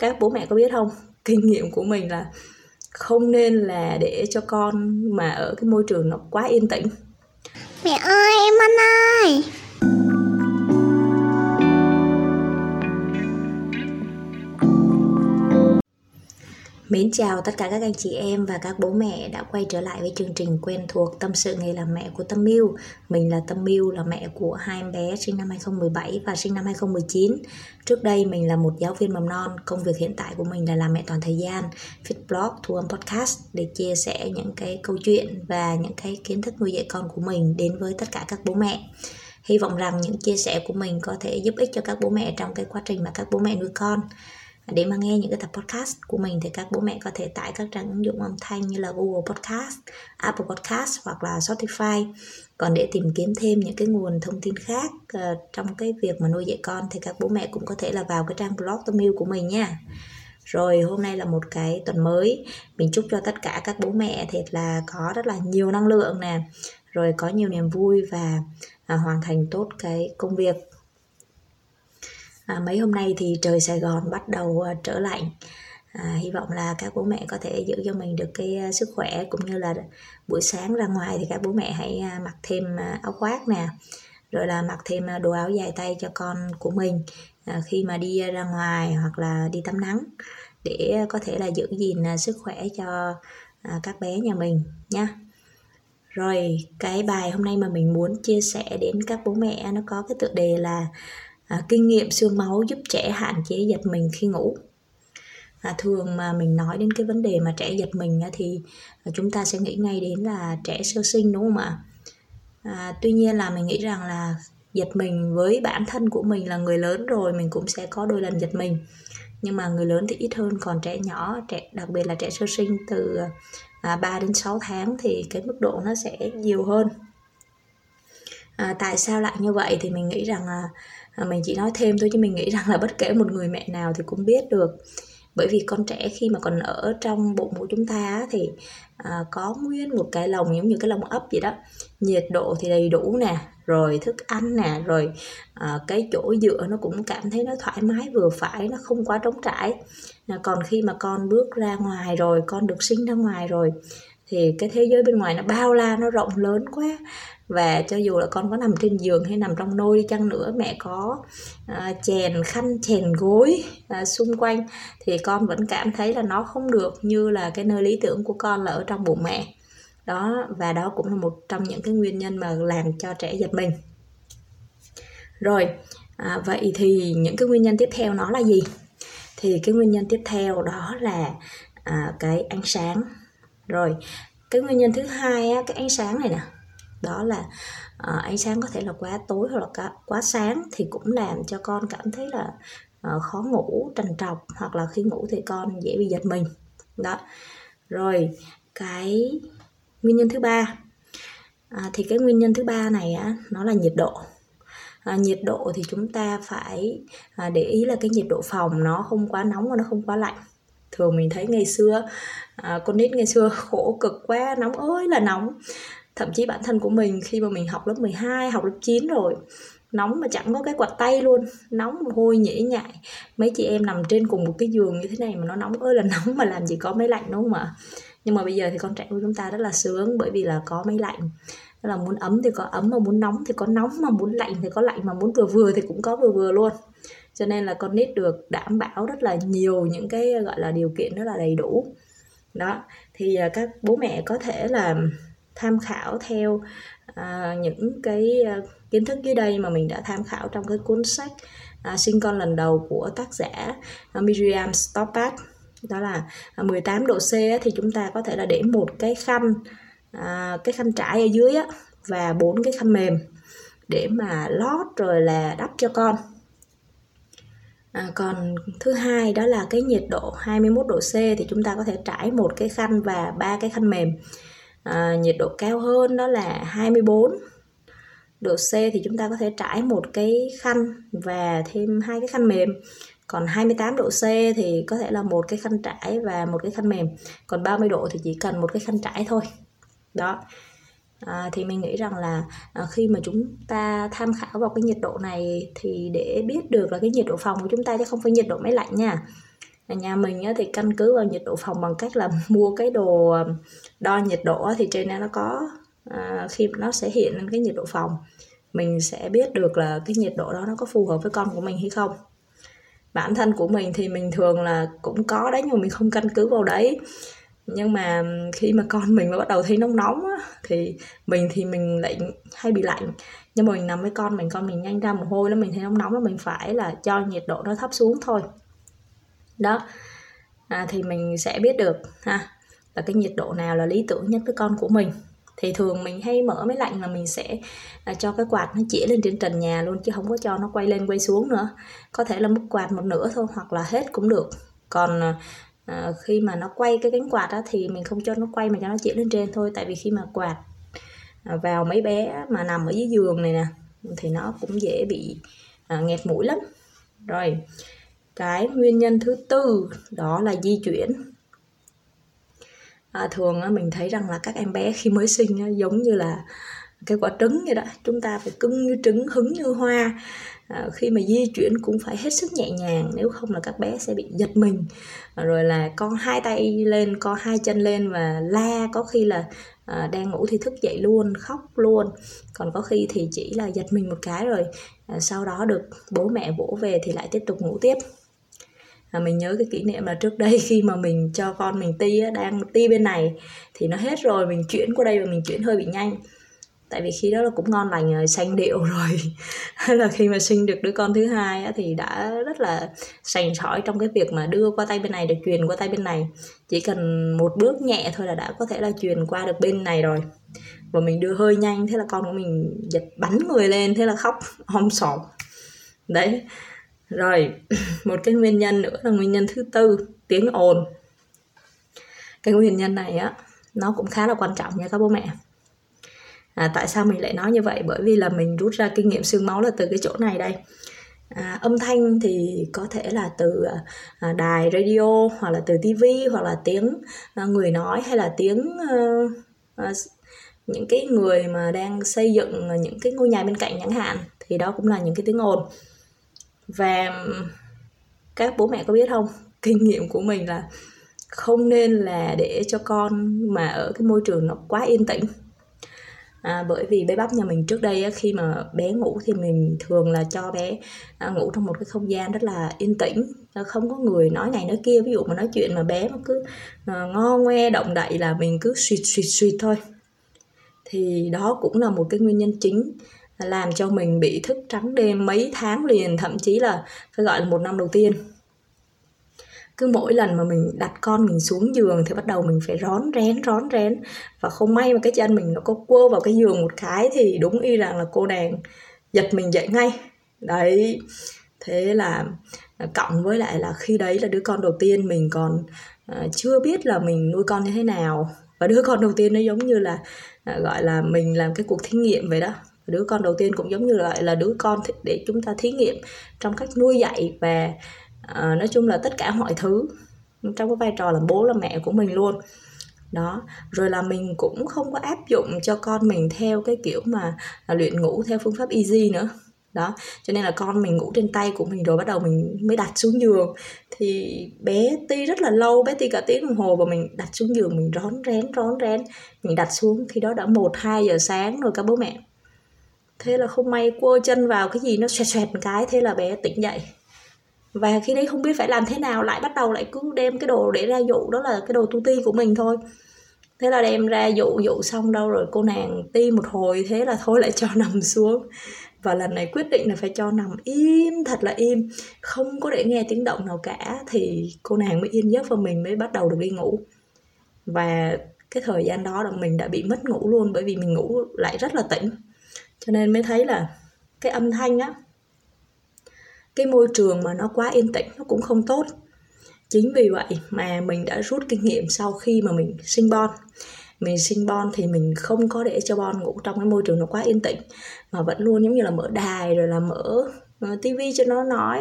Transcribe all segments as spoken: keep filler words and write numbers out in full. Các bố mẹ có biết không, kinh nghiệm của mình là không nên là để cho con mà ở cái môi trường nó quá yên tĩnh. Mẹ ơi, em ăn ơi. Mến chào tất cả các anh chị em và các bố mẹ đã quay trở lại với chương trình quen thuộc Tâm sự nghề làm mẹ của Tâm Miu. Mình là Tâm Miu, là mẹ của hai em bé sinh năm hai không một bảy và sinh năm hai không một chín. Trước đây mình là một giáo viên mầm non, công việc hiện tại của mình là làm mẹ toàn thời gian, viết blog, thu âm podcast để chia sẻ những cái câu chuyện và những cái kiến thức nuôi dạy con của mình đến với tất cả các bố mẹ. Hy vọng rằng những chia sẻ của mình có thể giúp ích cho các bố mẹ trong cái quá trình mà các bố mẹ nuôi con. Để mà nghe những cái tập podcast của mình thì các bố mẹ có thể tải các trang ứng dụng âm thanh như là Google Podcast, Apple Podcast hoặc là Spotify. Còn để tìm kiếm thêm những cái nguồn thông tin khác uh, trong cái việc mà nuôi dạy con thì các bố mẹ cũng có thể là vào cái trang blog Tâm Miu của mình nha. Rồi hôm nay là một cái tuần mới, mình chúc cho tất cả các bố mẹ thiệt là có rất là nhiều năng lượng nè, rồi có nhiều niềm vui và uh, hoàn thành tốt cái công việc. À, mấy hôm nay thì trời Sài Gòn bắt đầu à, trở lạnh. à, Hy vọng là các bố mẹ có thể giữ cho mình được cái à, sức khỏe. Cũng như là buổi sáng ra ngoài thì các bố mẹ hãy à, mặc thêm à, áo khoác nè. Rồi là mặc thêm à, đồ áo dài tay cho con của mình à, khi mà đi à, ra ngoài hoặc là đi tắm nắng. Để à, có thể là giữ gìn à, sức khỏe cho à, các bé nhà mình nha. Rồi cái bài hôm nay mà mình muốn chia sẻ đến các bố mẹ nó có cái tựa đề là À, kinh nghiệm xương máu giúp trẻ hạn chế giật mình khi ngủ. À, thường mà mình nói đến cái vấn đề mà trẻ giật mình thì chúng ta sẽ nghĩ ngay đến là trẻ sơ sinh, đúng không ạ? À, tuy nhiên là mình nghĩ rằng là giật mình với bản thân của mình là người lớn rồi mình cũng sẽ có đôi lần giật mình. Nhưng mà người lớn thì ít hơn, còn trẻ nhỏ, trẻ, đặc biệt là trẻ sơ sinh từ ba đến sáu tháng thì cái mức độ nó sẽ nhiều hơn. À, tại sao lại như vậy thì mình nghĩ rằng là mình chỉ nói thêm thôi chứ mình nghĩ rằng là bất kể một người mẹ nào thì cũng biết được. Bởi vì con trẻ khi mà còn ở trong bụng của chúng ta thì à, có nguyên một cái lồng giống như cái lồng ấp vậy đó. Nhiệt độ thì đầy đủ nè, rồi thức ăn nè, rồi à, cái chỗ dựa nó cũng cảm thấy nó thoải mái vừa phải, nó không quá trống trải. À, còn khi mà con bước ra ngoài rồi, con được sinh ra ngoài rồi thì cái thế giới bên ngoài nó bao la, nó rộng lớn quá. Và cho dù là con có nằm trên giường hay nằm trong nôi đi chăng nữa, mẹ có à, chèn khăn, chèn gối à, xung quanh thì con vẫn cảm thấy là nó không được như là cái nơi lý tưởng của con là ở trong bụng mẹ. Đó, và đó cũng là một trong những cái nguyên nhân mà làm cho trẻ giật mình. Rồi, à, vậy thì những cái nguyên nhân tiếp theo nó là gì? Thì cái nguyên nhân tiếp theo đó là à, cái ánh sáng. Rồi, cái nguyên nhân thứ hai á, cái ánh sáng này nè. Đó là uh, ánh sáng có thể là quá tối hoặc là quá sáng thì cũng làm cho con cảm thấy là uh, khó ngủ, trằn trọc, hoặc là khi ngủ thì con dễ bị giật mình. Đó. Rồi cái nguyên nhân thứ ba à, thì cái nguyên nhân thứ ba này á, nó là nhiệt độ. À, nhiệt độ thì chúng ta phải à, để ý là cái nhiệt độ phòng nó không quá nóng và nó không quá lạnh. Thường mình thấy ngày xưa à, con nít ngày xưa khổ cực quá, nóng ơi là nóng. Thậm chí bản thân của mình khi mà mình học lớp mười hai, học lớp chín rồi, nóng mà chẳng có cái quạt tay luôn, nóng mà hôi nhễ nhại. Mấy chị em nằm trên cùng một cái giường như thế này mà nó nóng ơi là nóng, mà làm gì có máy lạnh, đúng không ạ? Nhưng mà bây giờ thì con trẻ của chúng ta rất là sướng bởi vì là có máy lạnh. Tức là muốn ấm thì có ấm, mà muốn nóng thì có nóng, mà muốn lạnh thì có lạnh, mà muốn vừa vừa thì cũng có vừa vừa luôn. Cho nên là con nít được đảm bảo rất là nhiều những cái gọi là điều kiện rất là đầy đủ. Đó, thì các bố mẹ có thể là tham khảo theo à, những cái à, kiến thức dưới đây mà mình đã tham khảo trong cái cuốn sách à, Sinh con lần đầu của tác giả à, Miriam Stoppard. Đó là à, mười tám độ C á, thì chúng ta có thể là để một cái khăn à, cái khăn trải ở dưới á, và bốn cái khăn mềm để mà lót rồi là đắp cho con. À, còn thứ hai đó là cái nhiệt độ hai mươi mốt độ C thì chúng ta có thể trải một cái khăn và ba cái khăn mềm. À, nhiệt độ cao hơn đó là hai mươi bốn độ C thì chúng ta có thể trải một cái khăn và thêm hai cái khăn mềm. Còn hai mươi tám độ C thì có thể là một cái khăn trải và một cái khăn mềm. Còn ba mươi độ thì chỉ cần một cái khăn trải thôi. Đó. À, thì mình nghĩ rằng là à, khi mà chúng ta tham khảo vào cái nhiệt độ này thì để biết được là cái nhiệt độ phòng của chúng ta chứ không phải nhiệt độ máy lạnh nha. Ở nhà mình thì căn cứ vào nhiệt độ phòng bằng cách là mua cái đồ đo nhiệt độ, thì trên đó nó có à, khi nó sẽ hiện lên cái nhiệt độ phòng, mình sẽ biết được là cái nhiệt độ đó nó có phù hợp với con của mình hay không. Bản thân của mình thì mình thường là cũng có đấy, nhưng mà mình không căn cứ vào đấy. Nhưng mà khi mà con mình mới bắt đầu thấy nóng nóng á, thì mình thì mình lại hay bị lạnh. Nhưng mà mình nằm với con mình, con mình nhanh ra mồ hôi lắm, mình thấy nóng nóng là mình phải là cho nhiệt độ nó thấp xuống thôi. Đó, à, thì mình sẽ biết được ha, là cái nhiệt độ nào là lý tưởng nhất với con của mình. Thì thường mình hay mở máy lạnh là mình sẽ à, cho cái quạt nó chỉ lên trên trần nhà luôn, chứ không có cho nó quay lên quay xuống nữa. Có thể là mức quạt một nửa thôi, hoặc là hết cũng được. Còn à, khi mà nó quay cái cánh quạt á, thì mình không cho nó quay mà cho nó chỉ lên trên thôi. Tại vì khi mà quạt à, vào mấy bé mà nằm ở dưới giường này nè, thì nó cũng dễ bị à, nghẹt mũi lắm. Rồi, cái nguyên nhân thứ tư đó là di chuyển. À, thường mình thấy rằng là các em bé khi mới sinh giống như là cái quả trứng vậy đó, chúng ta phải cưng như trứng, hứng như hoa. À, khi mà di chuyển cũng phải hết sức nhẹ nhàng, nếu không là các bé sẽ bị giật mình, rồi là co hai tay lên, co hai chân lên và la, có khi là à, đang ngủ thì thức dậy luôn, khóc luôn. Còn có khi thì chỉ là giật mình một cái rồi à, sau đó được bố mẹ vỗ về thì lại tiếp tục ngủ tiếp. À, mình nhớ cái kỷ niệm là trước đây khi mà mình cho con mình ti á, đang ti bên này thì nó hết rồi, mình chuyển qua đây và mình chuyển hơi bị nhanh. Tại vì khi đó là cũng ngon lành sanh điệu rồi. Hay là khi mà sinh được đứa con thứ hai á, thì đã rất là sành sỏi trong cái việc mà đưa qua tay bên này được truyền qua tay bên này. Chỉ cần một bước nhẹ thôi là đã có thể là truyền qua được bên này rồi. Và mình đưa hơi nhanh, thế là con của mình giật bắn người lên, thế là khóc om sòm. Đấy. Rồi, một cái nguyên nhân nữa là nguyên nhân thứ tư, tiếng ồn. Cái nguyên nhân này á, nó cũng khá là quan trọng nha các bố mẹ. À, tại sao mình lại nói như vậy? Bởi vì là mình rút ra kinh nghiệm xương máu là từ cái chỗ này đây. À, âm thanh thì có thể là từ à, đài radio, hoặc là từ tivi, hoặc là tiếng à, người nói, hay là tiếng à, à, những cái người mà đang xây dựng những cái ngôi nhà bên cạnh chẳng hạn. Thì đó cũng là những cái tiếng ồn. Và các bố mẹ có biết không, kinh nghiệm của mình là không nên là để cho con mà ở cái môi trường nó quá yên tĩnh. À, bởi vì bé bắp nhà mình trước đây á, khi mà bé ngủ thì mình thường là cho bé à, ngủ trong một cái không gian rất là yên tĩnh, không có người nói này nói kia. Ví dụ mà nói chuyện mà bé mà cứ à, ngo ngoe động đậy là mình cứ suýt suýt suýt thôi. Thì đó cũng là một cái nguyên nhân chính làm cho mình bị thức trắng đêm mấy tháng liền, thậm chí là phải gọi là một năm đầu tiên. Cứ mỗi lần mà mình đặt con mình xuống giường thì bắt đầu mình phải rón rén rón rén. Và không may mà cái chân mình nó có quơ vào cái giường một cái thì đúng y rằng là cô nàng giật mình dậy ngay. Đấy, thế là cộng với lại là khi đấy là đứa con đầu tiên, mình còn uh, chưa biết là mình nuôi con như thế nào. Và đứa con đầu tiên nó giống như là uh, gọi là mình làm cái cuộc thí nghiệm vậy đó. Đứa con đầu tiên cũng giống như là, là đứa con để chúng ta thí nghiệm trong cách nuôi dạy và à, nói chung là tất cả mọi thứ trong cái vai trò là bố là mẹ của mình luôn. Đó, rồi là mình cũng không có áp dụng cho con mình theo cái kiểu mà luyện ngủ theo phương pháp easy nữa. Đó, cho nên là con mình ngủ trên tay của mình rồi bắt đầu mình mới đặt xuống giường. Thì bé ti rất là lâu, bé ti cả tiếng đồng hồ, và mình đặt xuống giường mình rón rén rón rén. Mình đặt xuống khi đó đã một hai giờ sáng rồi các bố mẹ. Thế là không may quơ chân vào cái gì nó xoẹt xoẹt một cái, thế là bé tỉnh dậy. Và khi đấy không biết phải làm thế nào, lại bắt đầu lại cứ đem cái đồ để ra dụ, đó là cái đồ tu ti của mình thôi. Thế là đem ra dụ, dụ xong đâu rồi cô nàng ti một hồi, thế là thôi lại cho nằm xuống. Và lần này quyết định là phải cho nằm im, thật là im, không có để nghe tiếng động nào cả. Thì cô nàng mới yên giấc và mình mới bắt đầu được đi ngủ. Và cái thời gian đó là mình đã bị mất ngủ luôn, bởi vì mình ngủ lại rất là tỉnh. Cho nên mới thấy là cái âm thanh á, cái môi trường mà nó quá yên tĩnh nó cũng không tốt. Chính vì vậy mà mình đã rút kinh nghiệm sau khi mà mình sinh Bon. Mình sinh Bon thì mình không có để cho Bon ngủ trong cái môi trường nó quá yên tĩnh, mà vẫn luôn giống như là mở đài, rồi là mở tivi cho nó nói,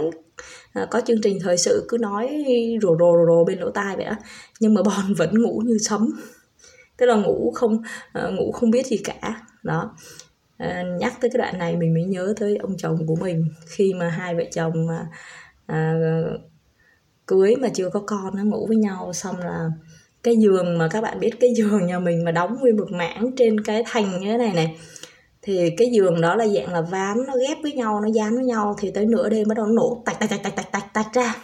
à, có chương trình thời sự cứ nói rồ rồ rồ, rồ bên lỗ tai vậy đó. Nhưng mà Bon vẫn ngủ như sấm, tức là ngủ không, à, ngủ không biết gì cả. Đó. À, nhắc tới cái đoạn này mình mới nhớ tới ông chồng của mình. Khi mà hai vợ chồng mà, à, cưới mà chưa có con nó ngủ với nhau, xong là cái giường mà các bạn biết cái giường nhà mình mà đóng nguyên một mảng trên cái thành như thế này này, thì cái giường đó là dạng là ván nó ghép với nhau, nó dán với nhau, thì tới nửa đêm bắt đầu nó nổ tạch tạch tạch tạch tạch tạch tạch ra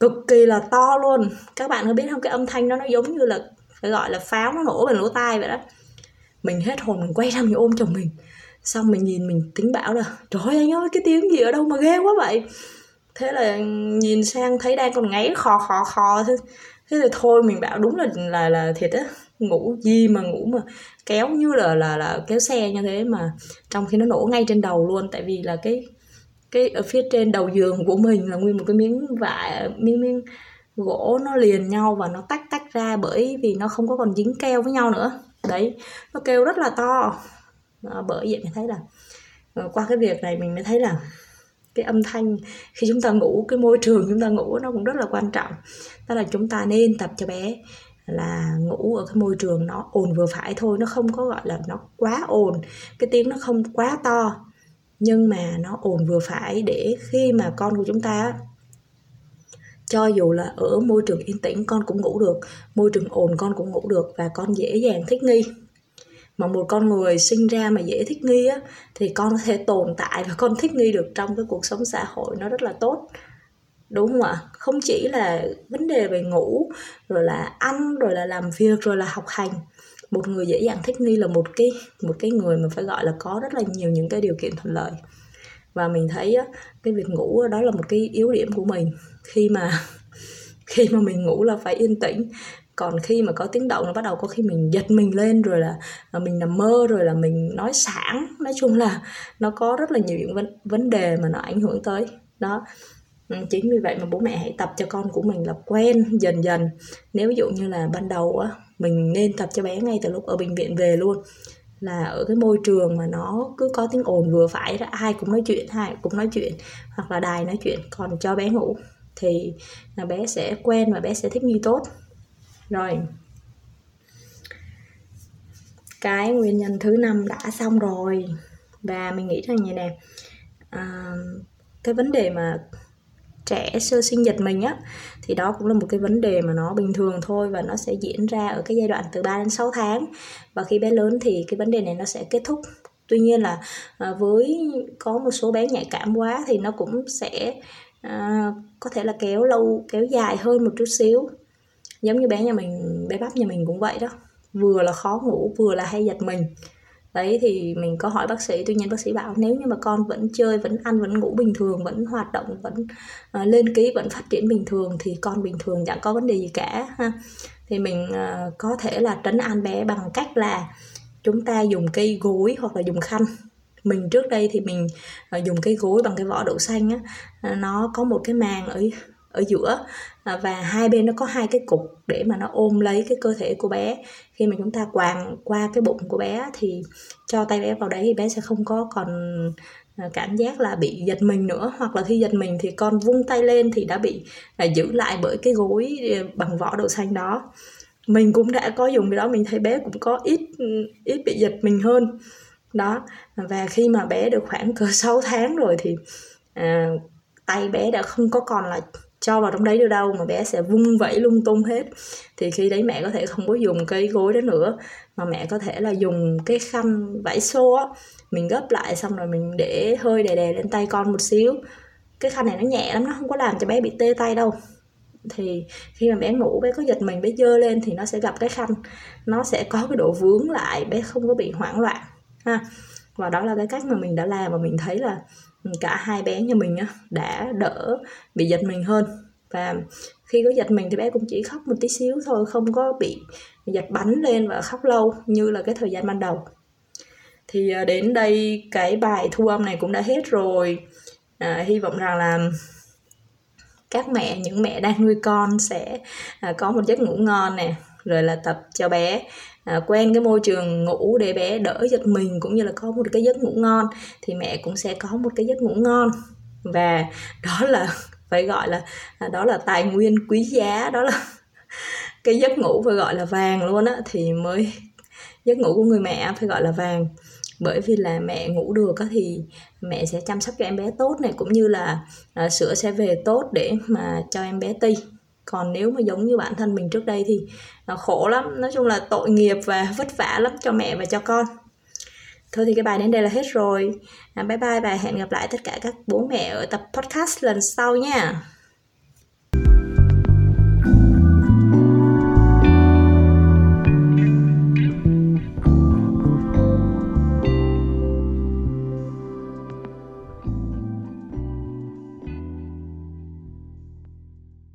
cực kỳ là to luôn. Các bạn có biết không, cái âm thanh đó nó giống như là phải gọi là pháo nó nổ bằng lỗ tai vậy đó. Mình hết hồn, mình quay ra mình ôm chồng mình, xong mình nhìn mình tính bảo là trời anh ơi cái tiếng gì ở đâu mà ghê quá vậy. Thế là nhìn sang thấy đang còn ngáy khò khò khò thôi. Thế thì thôi mình bảo đúng là là là thiệt á, ngủ gì mà ngủ mà kéo như là là là kéo xe như thế, mà trong khi nó nổ ngay trên đầu luôn. Tại vì là cái cái ở phía trên đầu giường của mình là nguyên một cái miếng vải miếng miếng gỗ nó liền nhau và nó tách tách ra, bởi vì nó không có còn dính keo với nhau nữa. Đấy, nó kêu rất là to. Đó, bởi vậy mình thấy là qua cái việc này mình mới thấy là cái âm thanh khi chúng ta ngủ, cái môi trường chúng ta ngủ nó cũng rất là quan trọng. Đó là chúng ta nên tập cho bé là ngủ ở cái môi trường nó ồn vừa phải thôi, nó không có gọi là nó quá ồn, cái tiếng nó không quá to, nhưng mà nó ồn vừa phải để khi mà con của chúng ta, cho dù là ở môi trường yên tĩnh con cũng ngủ được, môi trường ồn con cũng ngủ được và con dễ dàng thích nghi. Mà một con người sinh ra mà dễ thích nghi á, thì con có thể tồn tại và con thích nghi được trong cái cuộc sống xã hội nó rất là tốt. Đúng không ạ? Không chỉ là vấn đề về ngủ, rồi là ăn, rồi là làm việc, rồi là học hành. Một người dễ dàng thích nghi là một cái, một cái người mà phải gọi là có rất là nhiều những cái điều kiện thuận lợi. Và mình thấy á, cái việc ngủ đó là một cái yếu điểm của mình. Khi mà, khi mà mình ngủ là phải yên tĩnh. Còn khi mà có tiếng động nó bắt đầu có khi mình giật mình lên, rồi là mình nằm mơ, rồi là mình nói sảng. Nói chung là nó có rất là nhiều những vấn đề mà nó ảnh hưởng tới. Đó, chính vì vậy mà bố mẹ hãy tập cho con của mình là quen dần dần. Nếu ví dụ như là ban đầu á, mình nên tập cho bé ngay từ lúc ở bệnh viện về luôn, là ở cái môi trường mà nó cứ có tiếng ồn vừa phải đó, ai cũng nói chuyện, ai cũng nói chuyện, hoặc là đài nói chuyện, còn cho bé ngủ thì là bé sẽ quen và bé sẽ thích nghi tốt. Rồi, cái nguyên nhân thứ năm đã xong rồi. Và mình nghĩ rằng như này nè, à, cái vấn đề mà trẻ sơ sinh giật mình á, thì đó cũng là một cái vấn đề mà nó bình thường thôi, và nó sẽ diễn ra ở cái giai đoạn từ ba đến sáu tháng, và khi bé lớn thì cái vấn đề này nó sẽ kết thúc. Tuy nhiên là à, với có một số bé nhạy cảm quá thì nó cũng sẽ à, có thể là kéo lâu, kéo dài hơn một chút xíu. Giống như bé nhà mình, bé bắp nhà mình cũng vậy đó, vừa là khó ngủ, vừa là hay giật mình. Đấy thì mình có hỏi bác sĩ, tuy nhiên bác sĩ bảo nếu như mà con vẫn chơi, vẫn ăn, vẫn ngủ bình thường, vẫn hoạt động, vẫn uh, lên ký, vẫn phát triển bình thường thì con bình thường chẳng có vấn đề gì cả ha. Thì mình uh, có thể là trấn an bé bằng cách là chúng ta dùng cây gối hoặc là dùng khăn. Mình trước đây thì mình uh, dùng cây gối bằng cái vỏ đậu xanh á, uh, nó có một cái màng ở ở giữa và hai bên nó có hai cái cục để mà nó ôm lấy cái cơ thể của bé. Khi mà chúng ta quàng qua cái bụng của bé thì cho tay bé vào đấy thì bé sẽ không có còn cảm giác là bị giật mình nữa, hoặc là khi giật mình thì con vung tay lên thì đã bị giữ lại bởi cái gối bằng vỏ đậu xanh đó. Mình cũng đã có dùng cái đó, mình thấy bé cũng có ít ít bị giật mình hơn đó. Và khi mà bé được khoảng cỡ sáu tháng rồi thì à, tay bé đã không có còn là cho vào trong đấy nữa đâu, mà bé sẽ vung vẩy lung tung hết. Thì khi đấy mẹ có thể không có dùng cái gối đó nữa, mà mẹ có thể là dùng cái khăn vải xô á, mình gấp lại xong rồi mình để hơi đè đè lên tay con một xíu. Cái khăn này nó nhẹ lắm, nó không có làm cho bé bị tê tay đâu. Thì khi mà bé ngủ, bé có giật mình, bé giơ lên thì nó sẽ gặp cái khăn, nó sẽ có cái độ vướng lại, bé không có bị hoảng loạn ha. Và đó là cái cách mà mình đã làm, và mình thấy là cả hai bé nhà mình đã đỡ bị giật mình hơn. Và khi có giật mình thì bé cũng chỉ khóc một tí xíu thôi, không có bị giật bắn lên và khóc lâu như là cái thời gian ban đầu. Thì đến đây cái bài thu âm này cũng đã hết rồi. à, Hy vọng rằng là các mẹ, những mẹ đang nuôi con sẽ có một giấc ngủ ngon nè, rồi là tập cho bé À, quen cái môi trường ngủ để bé đỡ giật mình, cũng như là có một cái giấc ngủ ngon thì mẹ cũng sẽ có một cái giấc ngủ ngon. Và đó là phải gọi là đó là tài nguyên quý giá, đó là cái giấc ngủ phải gọi là vàng luôn á, thì mới giấc ngủ của người mẹ phải gọi là vàng. bởi vì là mẹ ngủ được thì mẹ sẽ chăm sóc cho em bé tốt này, cũng như là uh, sữa sẽ về tốt để mà cho em bé ti. Còn nếu mà giống như bản thân mình trước đây thì uh, khổ lắm, nói chung là tội nghiệp và vất vả lắm cho mẹ và cho con. Thôi thì cái bài đến đây là hết rồi. Bye bye và hẹn gặp lại tất cả các bố mẹ ở tập podcast lần sau nha.